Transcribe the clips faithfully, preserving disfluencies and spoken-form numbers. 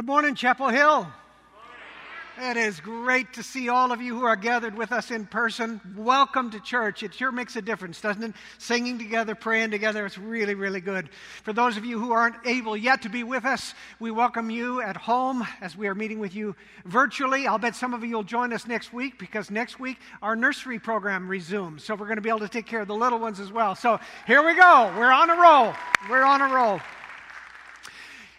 Good morning, Chapel Hill. Good morning. It is great to see all of you who are gathered with us in person. Welcome to church. It sure makes a difference, doesn't it? Singing together, praying together, it's really, really good. For those of you who aren't able yet to be with us, we welcome you at home as we are meeting with you virtually. I'll bet some of you will join us next week because next week our nursery program resumes. So we're going to be able to take care of the little ones as well. So here we go. We're on a roll. We're on a roll.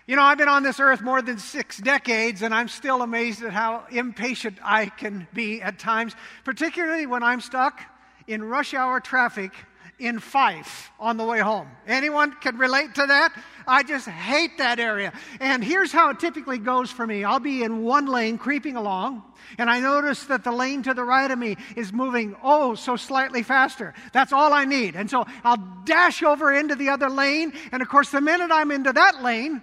You know, I've been on this earth more than six decades, and I'm still amazed at how impatient I can be at times, particularly when I'm stuck in rush hour traffic in Fife on the way home. Anyone can relate to that? I just hate that area. And here's how it typically goes for me. I'll be in one lane creeping along, and I notice that the lane to the right of me is moving oh so slightly faster. That's all I need. And so I'll dash over into the other lane, and of course the minute I'm into that lane,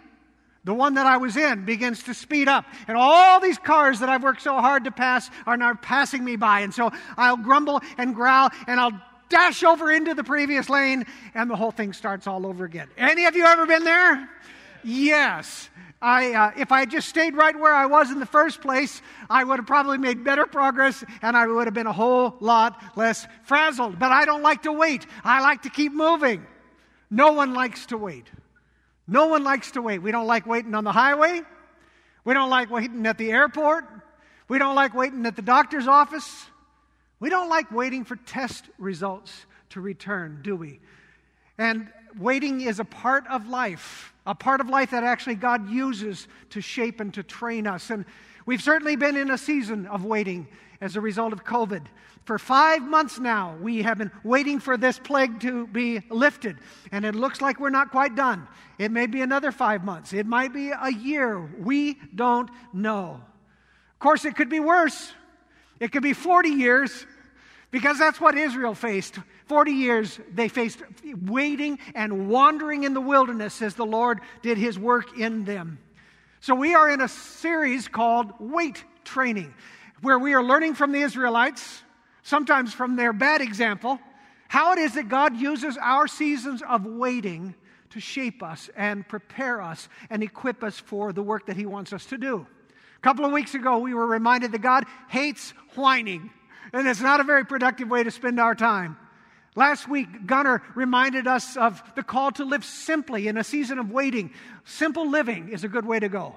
the one that I was in begins to speed up. And all these cars that I've worked so hard to pass are now passing me by. And so I'll grumble and growl, and I'll dash over into the previous lane, and the whole thing starts all over again. Any of you ever been there? Yes. I, uh, if I had just stayed right where I was in the first place, I would have probably made better progress, and I would have been a whole lot less frazzled. But I don't like to wait. I like to keep moving. No one likes to wait. No one likes to wait. We don't like waiting on the highway. We don't like waiting at the airport. We don't like waiting at the doctor's office. We don't like waiting for test results to return, do we? And waiting is a part of life, a part of life that actually God uses to shape and to train us. And we've certainly been in a season of waiting as a result of COVID. For five months now, we have been waiting for this plague to be lifted, and it looks like we're not quite done. It may be another five months. It might be a year. We don't know. Of course, it could be worse. It could be forty years, because that's what Israel faced. forty years they faced waiting and wandering in the wilderness as the Lord did His work in them. So we are in a series called Weight Training, where we are learning from the Israelites, sometimes from their bad example, how it is that God uses our seasons of waiting to shape us and prepare us and equip us for the work that He wants us to do. A couple of weeks ago, we were reminded that God hates whining, and it's not a very productive way to spend our time. Last week, Gunnar reminded us of the call to live simply in a season of waiting. Simple living is a good way to go.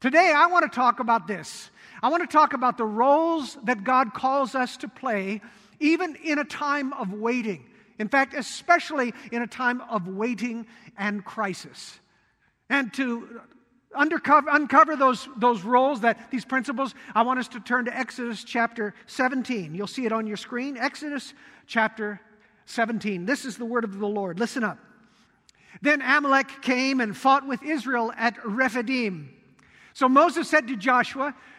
Today, I want to talk about this. I want to talk about the roles that God calls us to play, even in a time of waiting. In fact, especially in a time of waiting and crisis. And to undercover, uncover those, those roles, that these principles, I want us to turn to Exodus chapter seventeen. You'll see it on your screen. Exodus chapter seventeen. This is the word of the Lord. Listen up. Then Amalek came and fought with Israel at Rephidim. So Moses said to Joshua,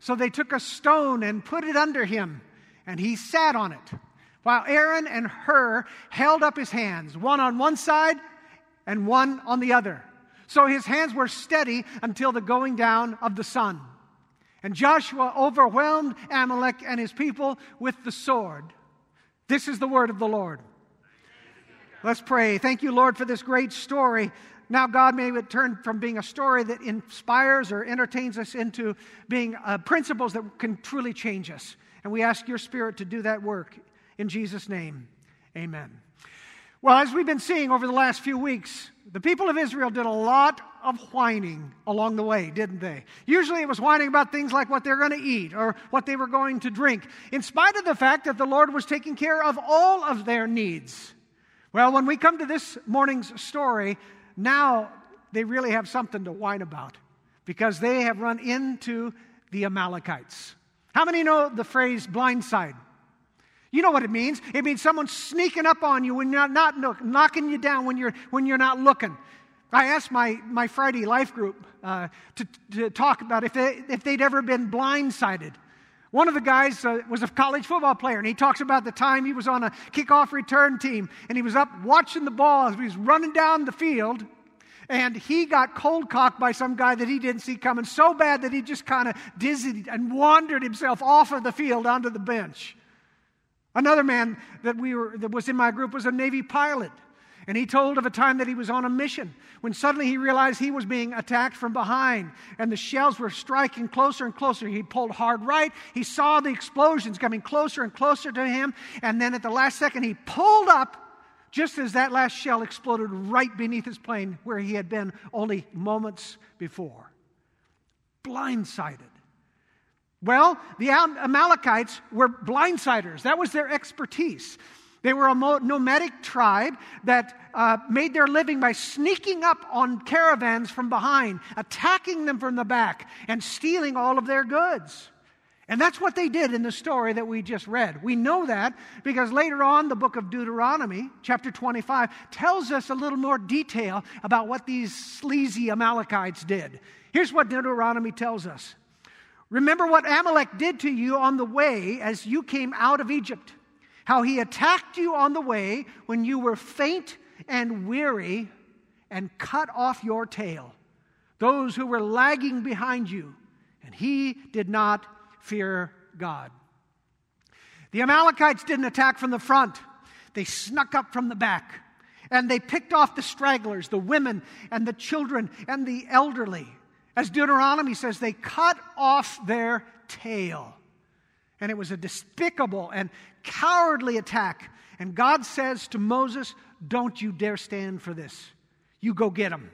So they took a stone and put it under him, and he sat on it, while Aaron and Hur held up his hands, one on one side and one on the other. So his hands were steady until the going down of the sun. And Joshua overwhelmed Amalek and his people with the sword. This is the word of the Lord. Let's pray. Thank you, Lord, for this great story. Now, God, may it turn from being a story that inspires or entertains us into being uh, principles that can truly change us. And we ask your Spirit to do that work. In Jesus' name, amen. Well, as we've been seeing over the last few weeks, the people of Israel did a lot of whining along the way, didn't they? Usually it was whining about things like what they're going to eat or what they were going to drink, in spite of the fact that the Lord was taking care of all of their needs. Well, when we come to this morning's story, now they really have something to whine about, because they have run into the Amalekites. How many know the phrase blindside? You know what it means. It means someone's sneaking up on you when you're not, not knocking you down when you're when you're not looking. I asked my, my Friday life group uh, to, to talk about if, they, if they'd ever been blindsided. One of the guys uh, was a college football player, and he talks about the time he was on a kickoff return team, and he was up watching the ball as he was running down the field, and he got cold-cocked by some guy that he didn't see coming so bad that he just kind of dizzied and wandered himself off of the field onto the bench. Another man that we were that was in my group was a Navy pilot, and he told of a time that he was on a mission when suddenly he realized he was being attacked from behind, and the shells were striking closer and closer. He pulled hard right. He saw the explosions coming closer and closer to him, and then at the last second he pulled up just as that last shell exploded right beneath his plane where he had been only moments before. Blindsided. Well, the Amalekites were blindsiders. That was their expertise. They were a nomadic tribe that uh, made their living by sneaking up on caravans from behind, attacking them from the back, and stealing all of their goods. And that's what they did in the story that we just read. We know that because later on, the book of Deuteronomy, chapter twenty-five, tells us a little more detail about what these sleazy Amalekites did. Here's what Deuteronomy tells us. Remember what Amalek did to you on the way as you came out of Egypt. How he attacked you on the way when you were faint and weary and cut off your tail. Those who were lagging behind you, and he did not fear God. The Amalekites didn't attack from the front. They snuck up from the back, and they picked off the stragglers, the women and the children and the elderly. As Deuteronomy says, they cut off their tail. And it was a despicable and cowardly attack. And God says to Moses, don't you dare stand for this. You go get them.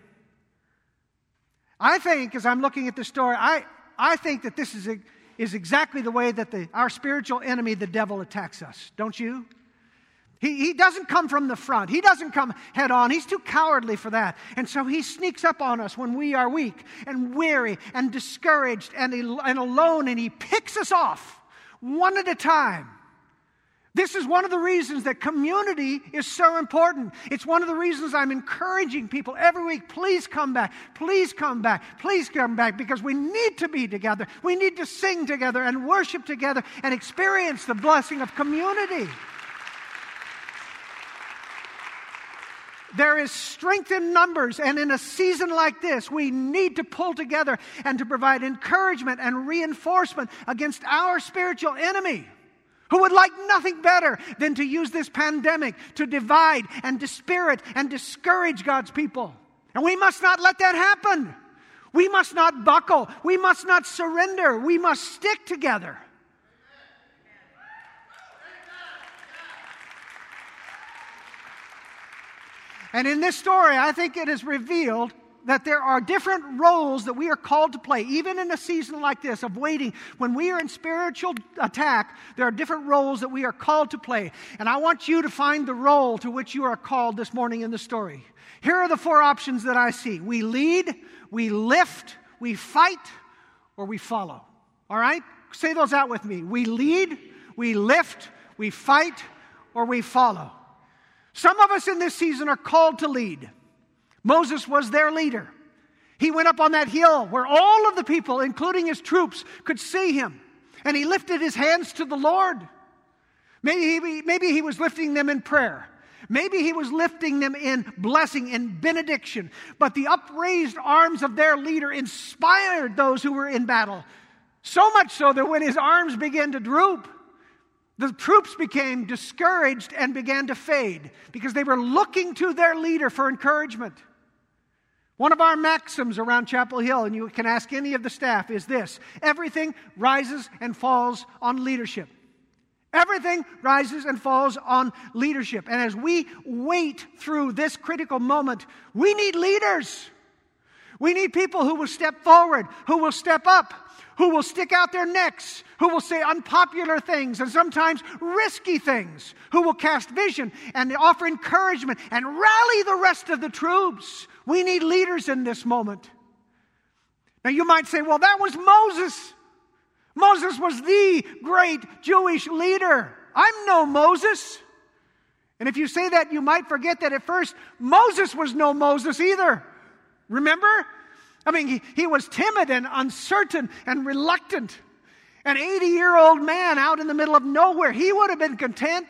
I think, as I'm looking at the story, I, I think that this is, a, is exactly the way that the, our spiritual enemy, the devil, attacks us. Don't you? He, he doesn't come from the front. He doesn't come head on. He's too cowardly for that. And so he sneaks up on us when we are weak and weary and discouraged and, el- and alone, and he picks us off. One at a time. This is one of the reasons that community is so important. It's one of the reasons I'm encouraging people every week, please come back, please come back, please come back, because we need to be together. We need to sing together and worship together and experience the blessing of community. There is strength in numbers, and in a season like this, we need to pull together and to provide encouragement and reinforcement against our spiritual enemy, who would like nothing better than to use this pandemic to divide and dispirit and discourage God's people. And we must not let that happen. We must not buckle. We must not surrender. We must stick together. And in this story, I think it is revealed that there are different roles that we are called to play, even in a season like this of waiting. When we are in spiritual attack, there are different roles that we are called to play. And I want you to find the role to which you are called this morning in the story. Here are the four options that I see. We lead, we lift, we fight, or we follow. All right? Say those out with me. We lead, we lift, we fight, or we follow. Some of us in this season are called to lead. Moses was their leader. He went up on that hill where all of the people, including his troops, could see him. And he lifted his hands to the Lord. Maybe he, maybe he was lifting them in prayer. Maybe he was lifting them in blessing, in benediction. But the upraised arms of their leader inspired those who were in battle. So much so that when his arms began to droop, the troops became discouraged and began to fade because they were looking to their leader for encouragement. One of our maxims around Chapel Hill, and you can ask any of the staff, is this: everything rises and falls on leadership. Everything rises and falls on leadership. And as we wait through this critical moment, we need leaders. We need people who will step forward, who will step up, who will stick out their necks, who will say unpopular things and sometimes risky things, who will cast vision and offer encouragement and rally the rest of the troops. We need leaders in this moment. Now you might say, well, that was Moses. Moses was the great Jewish leader. I'm no Moses. And if you say that, you might forget that at first, Moses was no Moses either. Remember? I mean, he, he was timid and uncertain and reluctant. An eighty-year-old man out in the middle of nowhere, he would have been content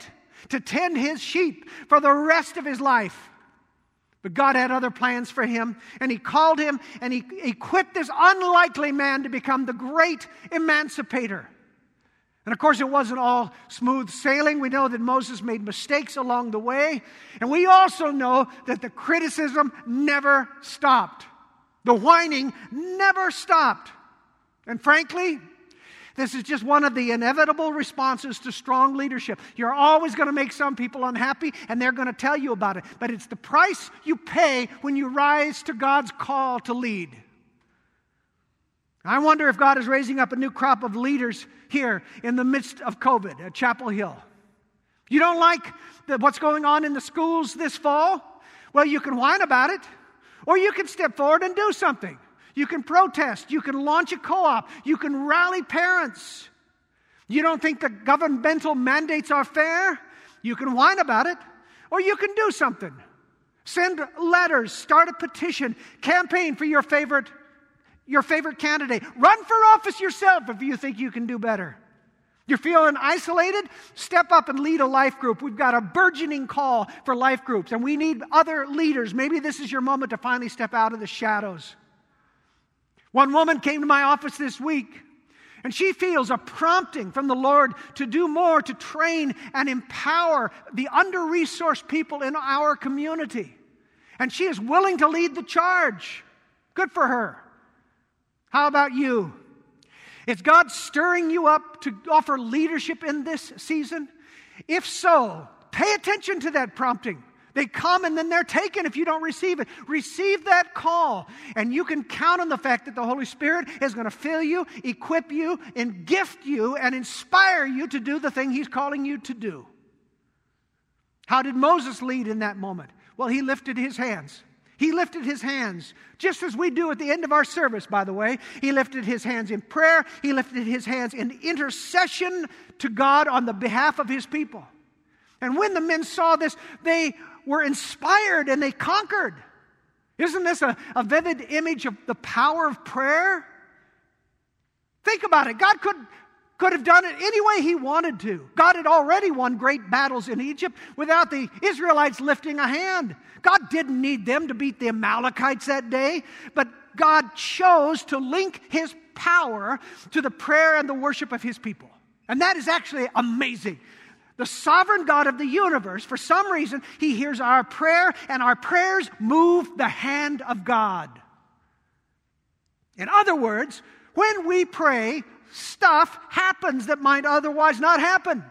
to tend his sheep for the rest of his life. But God had other plans for him, and he called him, and he equipped this unlikely man to become the great emancipator. And of course, it wasn't all smooth sailing. We know that Moses made mistakes along the way, and we also know that the criticism never stopped. The whining never stopped. And frankly, this is just one of the inevitable responses to strong leadership. You're always going to make some people unhappy, and they're going to tell you about it. But it's the price you pay when you rise to God's call to lead. I wonder if God is raising up a new crop of leaders here in the midst of COVID at Chapel Hill. You don't like the, what's going on in the schools this fall? Well, you can whine about it, or you can step forward and do something. You can protest. You can launch a co-op. You can rally parents. You don't think the governmental mandates are fair? You can whine about it, or you can do something. Send letters, start a petition, campaign for your favorite, your favorite candidate. Run for office yourself if you think you can do better. You're feeling isolated? Step up and lead a life group. We've got a burgeoning call for life groups, and we need other leaders. Maybe this is your moment to finally step out of the shadows. One woman came to my office this week, and she feels a prompting from the Lord to do more to train and empower the under-resourced people in our community. And she is willing to lead the charge. Good for her. How about you? Is God stirring you up to offer leadership in this season? If so, pay attention to that prompting. They come and then they're taken if you don't receive it. Receive that call, and you can count on the fact that the Holy Spirit is going to fill you, equip you, and gift you, and inspire you to do the thing He's calling you to do. How did Moses lead in that moment? Well, he lifted his hands. He lifted his hands, just as we do at the end of our service, by the way. He lifted his hands in prayer. He lifted his hands in intercession to God on the behalf of His people. And when the men saw this, they were inspired and they conquered. Isn't this a, a vivid image of the power of prayer? Think about it. God could, could have done it any way He wanted to. God had already won great battles in Egypt without the Israelites lifting a hand. God didn't need them to beat the Amalekites that day, but God chose to link His power to the prayer and the worship of His people. And that is actually amazing. The sovereign God of the universe, for some reason, He hears our prayer, and our prayers move the hand of God. In other words, when we pray, stuff happens that might otherwise not happen.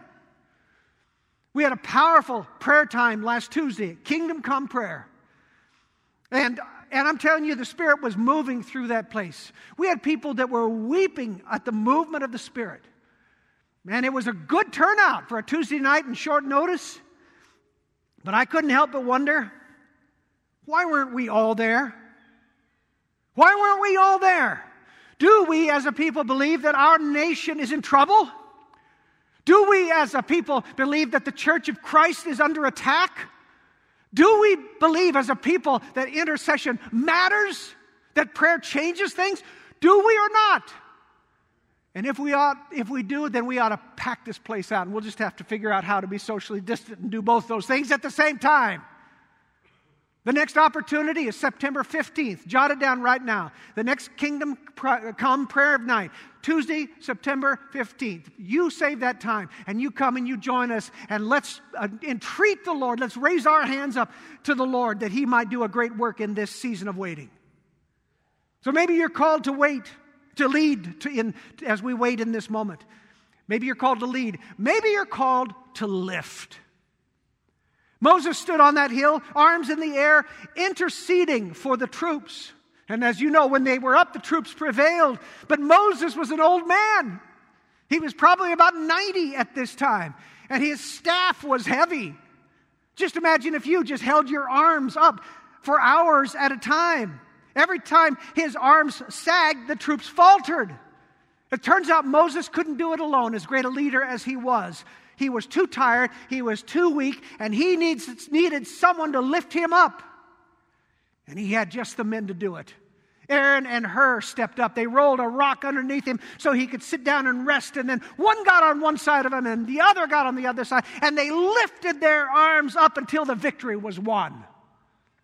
We had a powerful prayer time last Tuesday, Kingdom Come Prayer. And, and I'm telling you, the Spirit was moving through that place. We had people that were weeping at the movement of the Spirit. Man, it was a good turnout for a Tuesday night in short notice. But I couldn't help but wonder, why weren't we all there? Why weren't we all there? Do we as a people believe that our nation is in trouble? Do we as a people believe that the Church of Christ is under attack? Do we believe as a people that intercession matters? That prayer changes things? Do we or not? And if we ought, if we do, then we ought to pack this place out, and we'll just have to figure out how to be socially distant and do both those things at the same time. The next opportunity is September fifteenth. Jot it down right now. The next Kingdom Come Prayer Night, Tuesday, September fifteenth. You save that time, and you come and you join us, and let's uh, entreat the Lord. Let's raise our hands up to the Lord that He might do a great work in this season of waiting. So maybe you're called to wait. To lead to in, as we wait in this moment. Maybe you're called to lead. Maybe you're called to lift. Moses stood on that hill, arms in the air, interceding for the troops. And as you know, when they were up, the troops prevailed. But Moses was an old man. He was probably about ninety at this time. And his staff was heavy. Just imagine if you just held your arms up for hours at a time. Every time his arms sagged, the troops faltered. It turns out Moses couldn't do it alone, as great a leader as he was. He was too tired, he was too weak, and he needs, needed someone to lift him up. And he had just the men to do it. Aaron and Hur stepped up. They rolled a rock underneath him so he could sit down and rest. And then one got on one side of him and the other got on the other side. And they lifted their arms up until the victory was won.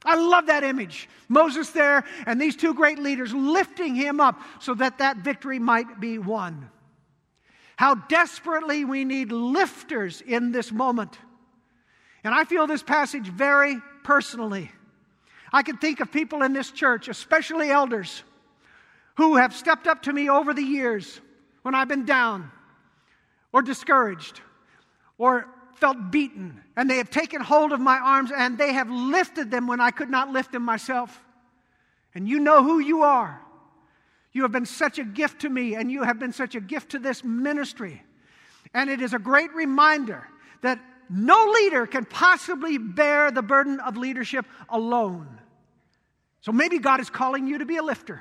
I love that image. Moses there and these two great leaders lifting him up so that that victory might be won. How desperately we need lifters in this moment. And I feel this passage very personally. I can think of people in this church, especially elders, who have stepped up to me over the years when I've been down or discouraged or felt beaten, and they have taken hold of my arms and they have lifted them when I could not lift them myself. And you know who you are. You have been such a gift to me, and you have been such a gift to this ministry. And it is a great reminder that no leader can possibly bear the burden of leadership alone. So maybe God is calling you to be a lifter,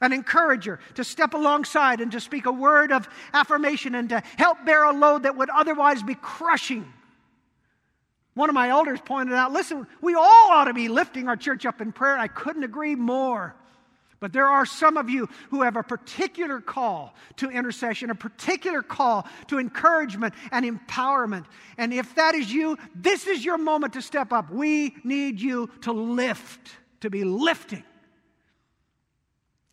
an encourager, to step alongside and to speak a word of affirmation and to help bear a load that would otherwise be crushing. One of my elders pointed out, listen, we all ought to be lifting our church up in prayer. I couldn't agree more. But there are some of you who have a particular call to intercession, a particular call to encouragement and empowerment. And if that is you, this is your moment to step up. We need you to lift, to be lifting.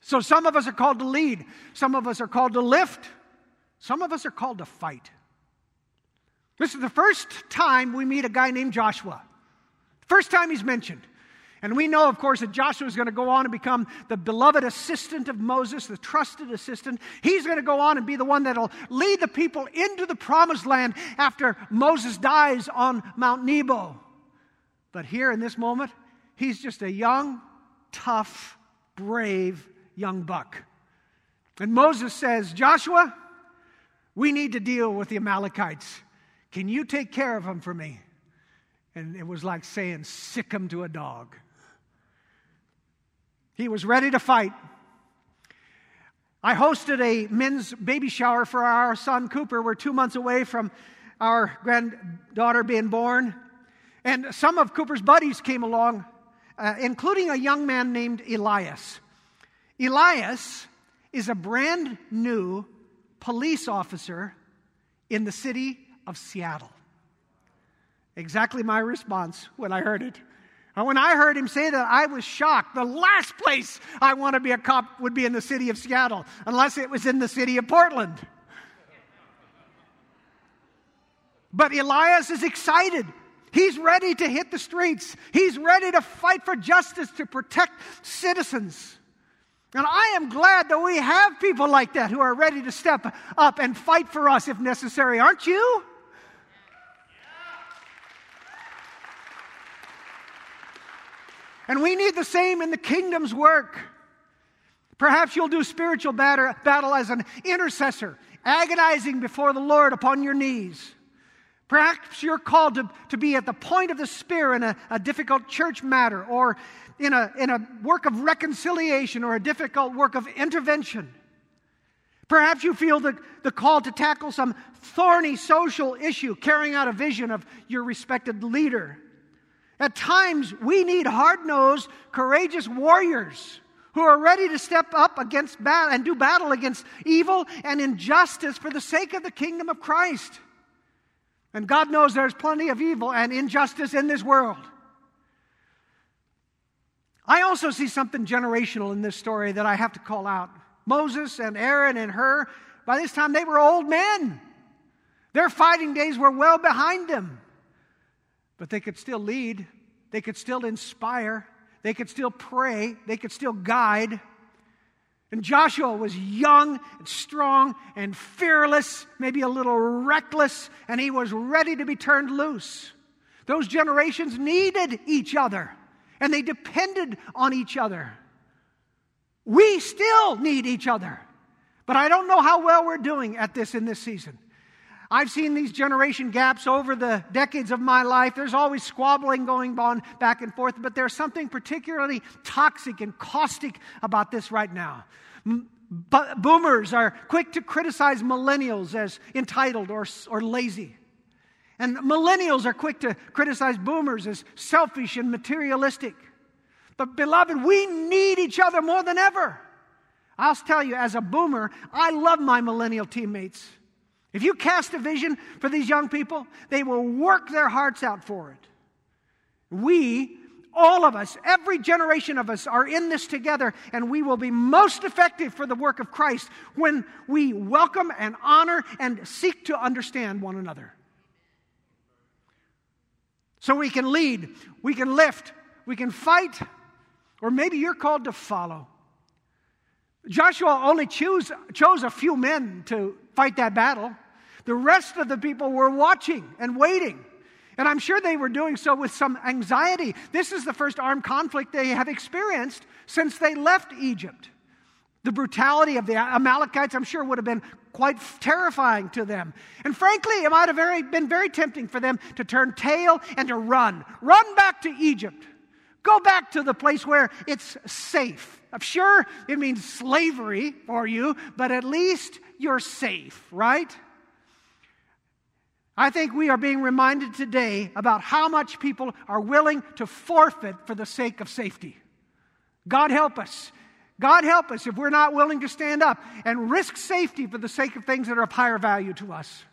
So some of us are called to lead. Some of us are called to lift. Some of us are called to fight. This is the first time we meet a guy named Joshua. First time he's mentioned. And we know, of course, that Joshua is going to go on and become the beloved assistant of Moses, the trusted assistant. He's going to go on and be the one that will lead the people into the promised land after Moses dies on Mount Nebo. But here in this moment, he's just a young, tough, brave young buck. And Moses says, Joshua, we need to deal with the Amalekites. Can you take care of them for me? And it was like saying, sick them to a dog. He was ready to fight. I hosted a men's baby shower for our son Cooper. We're two months away from our granddaughter being born. And some of Cooper's buddies came along, uh, including a young man named Elias. Elias is a brand new police officer in the city of Seattle. Exactly my response when I heard it. When I heard him say that, I was shocked. The last place I want to be a cop would be in the city of Seattle, unless it was in the city of Portland. But Elias is excited. He's ready to hit the streets. He's ready to fight for justice to protect citizens. And I am glad that we have people like that who are ready to step up and fight for us if necessary. Aren't you? And we need the same in the kingdom's work. Perhaps you'll do spiritual battle as an intercessor, agonizing before the Lord upon your knees. Perhaps you're called to, to be at the point of the spear in a, a difficult church matter, or in a, in a work of reconciliation, or a difficult work of intervention. Perhaps you feel the, the call to tackle some thorny social issue, carrying out a vision of your respected leader. At times, we need hard-nosed, courageous warriors who are ready to step up against battle and do battle against evil and injustice for the sake of the kingdom of Christ. And God knows there's plenty of evil and injustice in this world. I also see something generational in this story that I have to call out. Moses and Aaron and Hur, by this time they were old men. Their fighting days were well behind them. But they could still lead, they could still inspire, they could still pray, they could still guide. And Joshua was young and strong and fearless, maybe a little reckless, and he was ready to be turned loose. Those generations needed each other, and they depended on each other. We still need each other, but I don't know how well we're doing at this in this season. I've seen these generation gaps over the decades of my life. There's always squabbling going on back and forth, but there's something particularly toxic and caustic about this right now. Boomers are quick to criticize millennials as entitled or, or lazy. And millennials are quick to criticize boomers as selfish and materialistic. But beloved, we need each other more than ever. I'll tell you, as a boomer, I love my millennial teammates. If you cast a vision for these young people, they will work their hearts out for it. We, all of us, every generation of us, are in this together, and we will be most effective for the work of Christ when we welcome and honor and seek to understand one another. So we can lead, we can lift, we can fight, or maybe you're called to follow. Joshua only choose, chose a few men to fight that battle. The rest of the people were watching and waiting. And I'm sure they were doing so with some anxiety. This is the first armed conflict they have experienced since they left Egypt. The brutality of the Amalekites, I'm sure, would have been quite terrifying to them. And frankly, it might have very, been very tempting for them to turn tail and to run. Run back to Egypt. Go back to the place where it's safe. I'm sure it means slavery for you, but at least you're safe, right? I think we are being reminded today about how much people are willing to forfeit for the sake of safety. God help us. God help us if we're not willing to stand up and risk safety for the sake of things that are of higher value to us.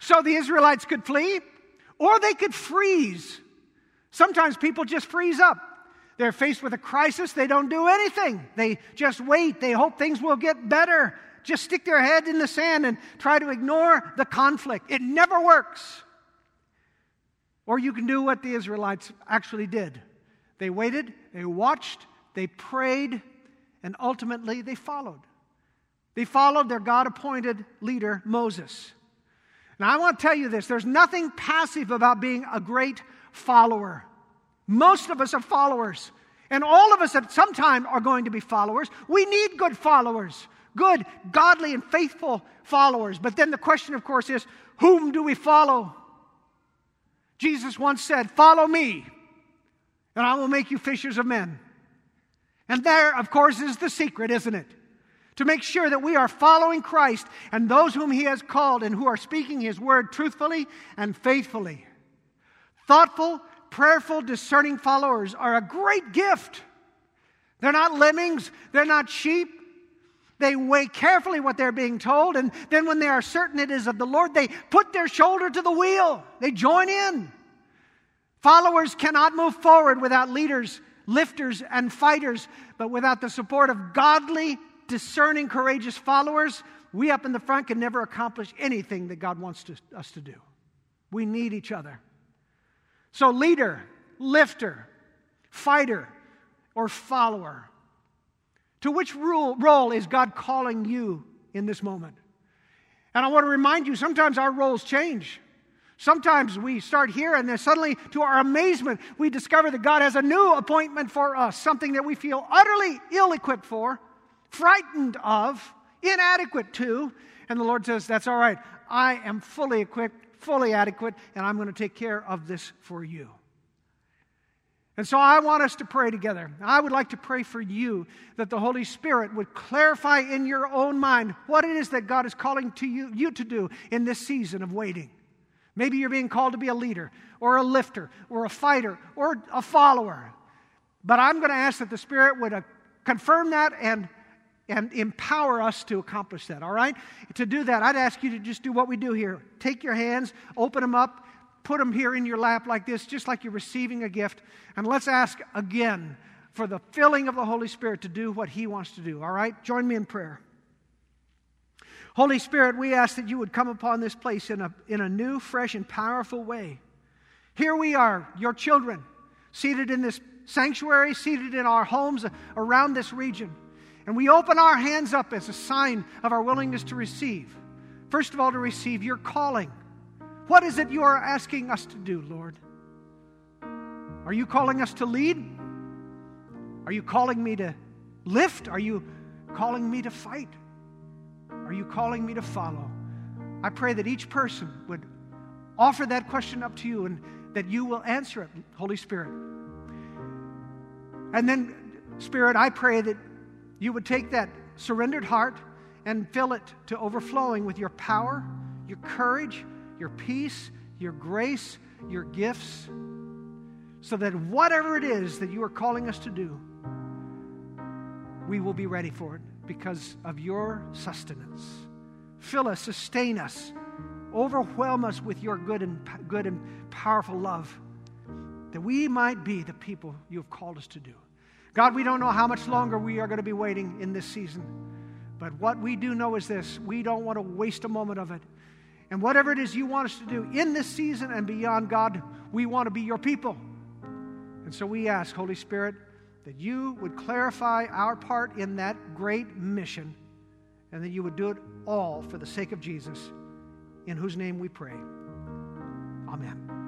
So the Israelites could flee, or they could freeze. Sometimes people just freeze up. They're faced with a crisis. They don't do anything. They just wait. They hope things will get better. Just stick their head in the sand and try to ignore the conflict. It never works. Or you can do what the Israelites actually did. They waited, they watched, they prayed, and ultimately they followed. They followed their God-appointed leader, Moses. Now, I want to tell you this. There's nothing passive about being a great follower. Most of us are followers, and all of us at some time are going to be followers. We need good followers, good, godly, and faithful followers. But then the question, of course, is, whom do we follow? Jesus once said, "Follow me, and I will make you fishers of men." And there, of course, is the secret, isn't it? To make sure that we are following Christ and those whom He has called and who are speaking His word truthfully and faithfully. Thoughtful, prayerful, discerning followers are a great gift. They're not lemmings. They're not sheep. They weigh carefully what they're being told, and then when they are certain it is of the Lord, they put their shoulder to the wheel. They join in. Followers cannot move forward without leaders, lifters, and fighters, but without the support of godly, discerning, courageous followers, we up in the front can never accomplish anything that God wants to, us to do. We need each other. So leader, lifter, fighter, or follower. To which role is God calling you in this moment? And I want to remind you, sometimes our roles change. Sometimes we start here and then suddenly, to our amazement, we discover that God has a new appointment for us, something that we feel utterly ill-equipped for, frightened of, inadequate to. And the Lord says, that's all right. I am fully equipped, fully adequate, and I'm going to take care of this for you. And so I want us to pray together. I would like to pray for you that the Holy Spirit would clarify in your own mind what it is that God is calling to you, you to do in this season of waiting. Maybe you're being called to be a leader or a lifter or a fighter or a follower. But I'm going to ask that the Spirit would uh, confirm that and And empower us to accomplish that, all right? To do that, I'd ask you to just do what we do here. Take your hands, open them up, put them here in your lap like this, just like you're receiving a gift. And let's ask again for the filling of the Holy Spirit to do what He wants to do, all right? Join me in prayer. Holy Spirit, we ask that you would come upon this place in a, in a new, fresh, and powerful way. Here we are, your children, seated in this sanctuary, seated in our homes around this region. And we open our hands up as a sign of our willingness to receive. First of all, to receive your calling. What is it you are asking us to do, Lord? Are you calling us to lead? Are you calling me to lift? Are you calling me to fight? Are you calling me to follow? I pray that each person would offer that question up to you and that you will answer it, Holy Spirit. And then, Spirit, I pray that you would take that surrendered heart and fill it to overflowing with your power, your courage, your peace, your grace, your gifts, so that whatever it is that you are calling us to do, we will be ready for it because of your sustenance. Fill us, sustain us, overwhelm us with your good and good and powerful love, that we might be the people you have called us to do. God, we don't know how much longer we are going to be waiting in this season, but what we do know is this: we don't want to waste a moment of it. And whatever it is you want us to do in this season and beyond, God, we want to be your people. And so we ask, Holy Spirit, that you would clarify our part in that great mission, and that you would do it all for the sake of Jesus, in whose name we pray. Amen.